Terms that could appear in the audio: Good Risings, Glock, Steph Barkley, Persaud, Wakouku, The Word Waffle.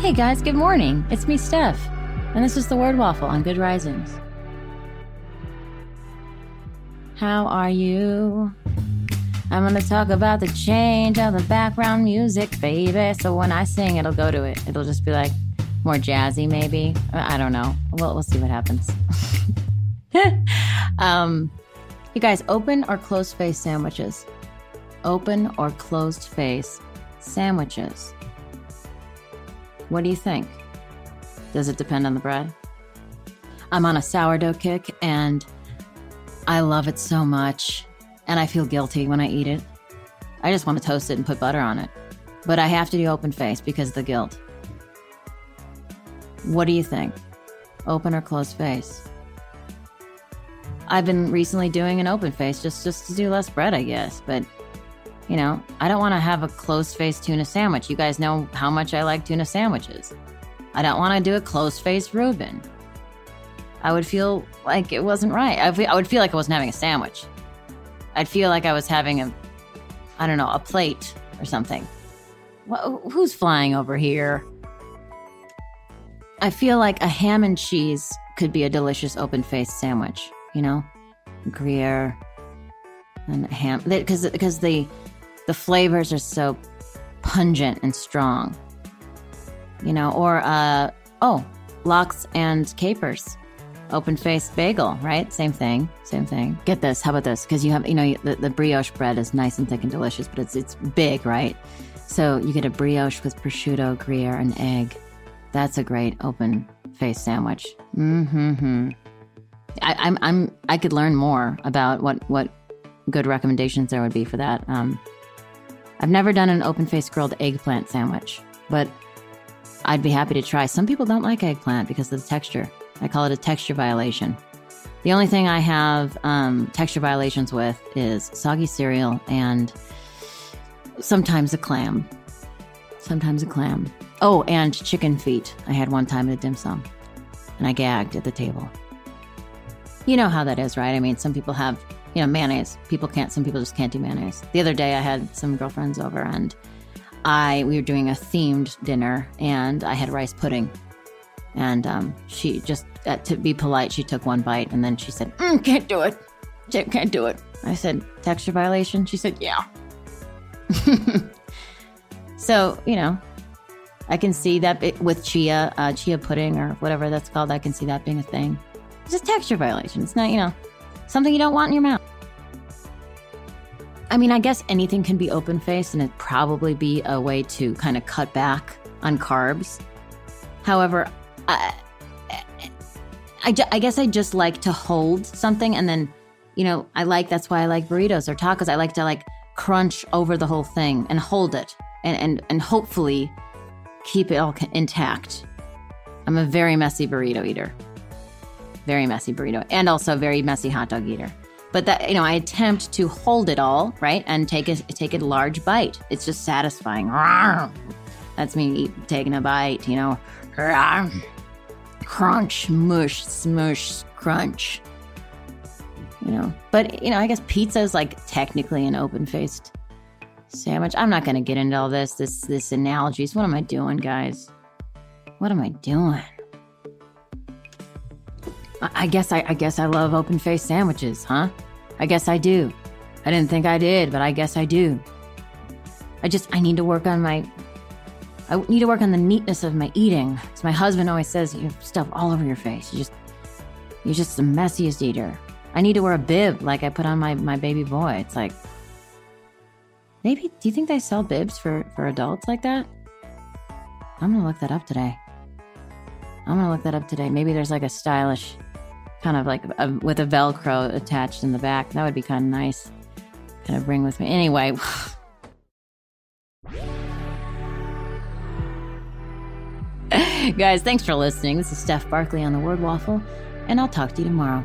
Hey guys, good morning. It's me, Steph, and this is The Word Waffle on Good Risings. How are you? I'm going to talk about the change of the background music, baby. So when I sing, it'll go to it. It'll just be like more jazzy, maybe. I don't know. We'll see what happens. You guys, open or closed face sandwiches. Open or closed face sandwiches. What do you think? Does it depend on the bread? I'm on a sourdough kick and I love it so much. And I feel guilty when I eat it. I just want to toast it and put butter on it. But I have to do open face because of the guilt. What do you think? Open or closed face? I've been recently doing an open face just to do less bread, I guess. But, you know, I don't want to have a closed face tuna sandwich. You guys know how much I like tuna sandwiches. I don't want to do a closed face Reuben. I would feel like it wasn't right. I would feel like I wasn't having a sandwich. I'd feel like I was having a plate or something. Who's flying over here? I feel like a ham and cheese could be a delicious open-faced sandwich, you know? Gruyere and ham. Because the flavors are so pungent and strong, you know? Or, lox and capers. Open-faced bagel, right? Same thing. Get this. How about this? Because you have, the brioche bread is nice and thick and delicious, but it's big, right? So you get a brioche with prosciutto, Gruyere, and egg. That's a great open-faced sandwich. Mm-hmm. I could learn more about what good recommendations there would be for that. I've never done an open-faced grilled eggplant sandwich, but I'd be happy to try. Some people don't like eggplant because of the texture. I call it a texture violation. The only thing I have texture violations with is soggy cereal and sometimes a clam. Oh, and chicken feet. I had one time at a dim sum and I gagged at the table. You know how that is, right? I mean, some people have, mayonnaise. Some people just can't do mayonnaise. The other day I had some girlfriends over and we were doing a themed dinner and I had rice pudding. And she just, to be polite, she took one bite and then she said, can't do it. Can't do it. I said, texture violation? She said, yeah. So, I can see that with chia pudding or whatever that's called. I can see that being a thing. It's a texture violation. It's not, something you don't want in your mouth. I mean, I guess anything can be open-faced and it'd probably be a way to kind of cut back on carbs. However, I guess I just like to hold something and then, that's why I like burritos or tacos. I like to crunch over the whole thing and hold it and hopefully keep it all intact. I'm a very messy burrito eater. Very messy burrito and also very messy hot dog eater. But that, I attempt to hold it all, right? And take a large bite. It's just satisfying. That's me taking a bite, Crunch, mush, smush, crunch. But, I guess pizza is technically an open-faced sandwich. I'm not going to get into all this analogies. What am I doing, guys? What am I doing? I guess I love open-faced sandwiches, huh? I guess I do. I didn't think I did, but I guess I do. I need to work on the neatness of my eating. Because my husband always says, you have stuff all over your face. You're just the messiest eater. I need to wear a bib like I put on my baby boy. It's like, maybe, do you think they sell bibs for adults like that? I'm going to look that up today. Maybe there's a stylish, kind of with a Velcro attached in the back. That would be kind of nice. Kind of bring with me. Anyway. Guys, thanks for listening. This is Steph Barkley on The Word Waffle, and I'll talk to you tomorrow.